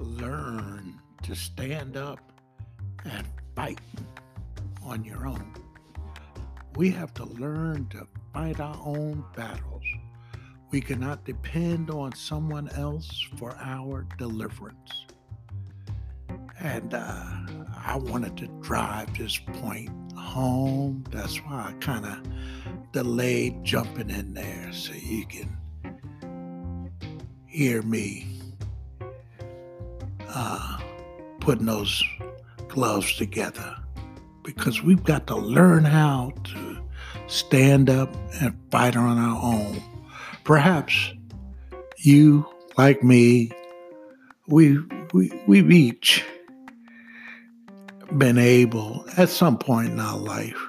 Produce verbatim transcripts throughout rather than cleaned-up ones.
Learn to stand up and fight on your own. We have to learn to fight our own battles. We cannot depend on someone else for our deliverance. And uh, I wanted to drive this point home. That's why I kind of delayed jumping in there so you can hear me Uh, putting those gloves together, because we've got to learn how to stand up and fight on our own. Perhaps you, like me, we, we, we've each been able at some point in our life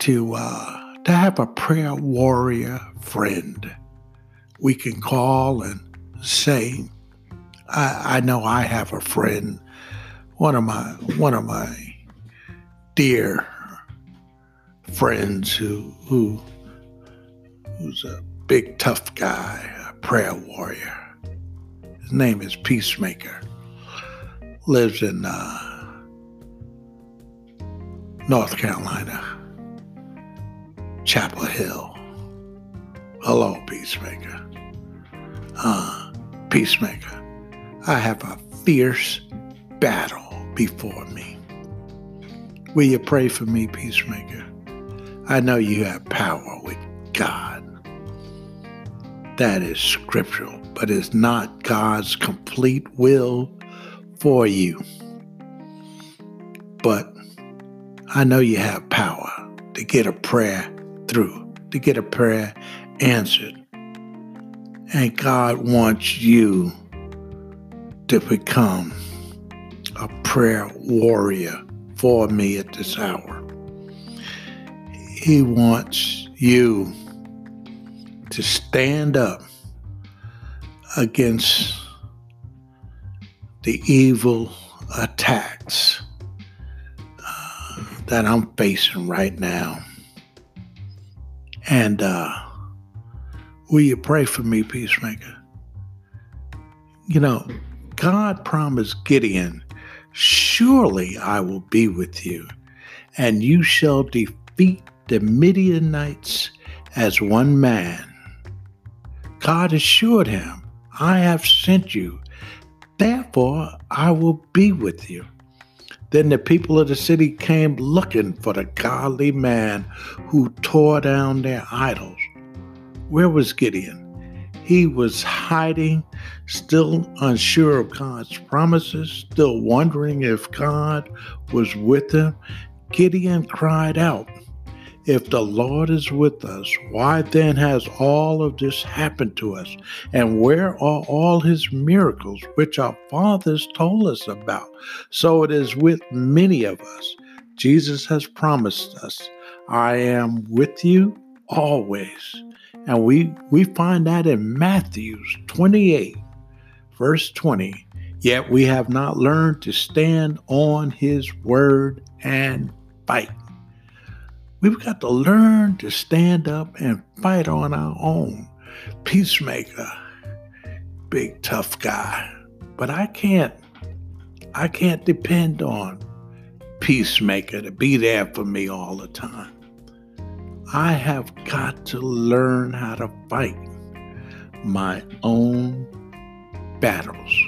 to, uh, to have a prayer warrior friend we can call and say, I, I know I have a friend, one of my one of my dear friends who who who's a big tough guy, a prayer warrior. His name is Peacemaker. Lives in uh, North Carolina, Chapel Hill. Hello, Peacemaker. Uh, Peacemaker. I have a fierce battle before me. Will you pray for me, Peacemaker? I know you have power with God. That is scriptural, but it's not God's complete will for you. But I know you have power to get a prayer through, to get a prayer answered. And God wants you to become a prayer warrior for me at this hour. He wants you to stand up against the evil attacks uh, that I'm facing right now. And uh, will you pray for me, Peacemaker? You know, God promised Gideon, surely I will be with you, and you shall defeat the Midianites as one man. God assured him, I have sent you, therefore I will be with you. Then the people of the city came looking for the godly man who tore down their idols. Where was Gideon? He was hiding, still unsure of God's promises, still wondering if God was with him. Gideon cried out, if the Lord is with us, why then has all of this happened to us? And where are all his miracles, which our fathers told us about? So it is with many of us. Jesus has promised us, I am with you always. And we, we find that in Matthew twenty-eight, verse twenty. Yet we have not learned to stand on his word and fight. We've got to learn to stand up and fight on our own. Peacemaker, big tough guy. But I can't, I can't depend on peacemaker to be there for me all the time. I have got to learn how to fight my own battles.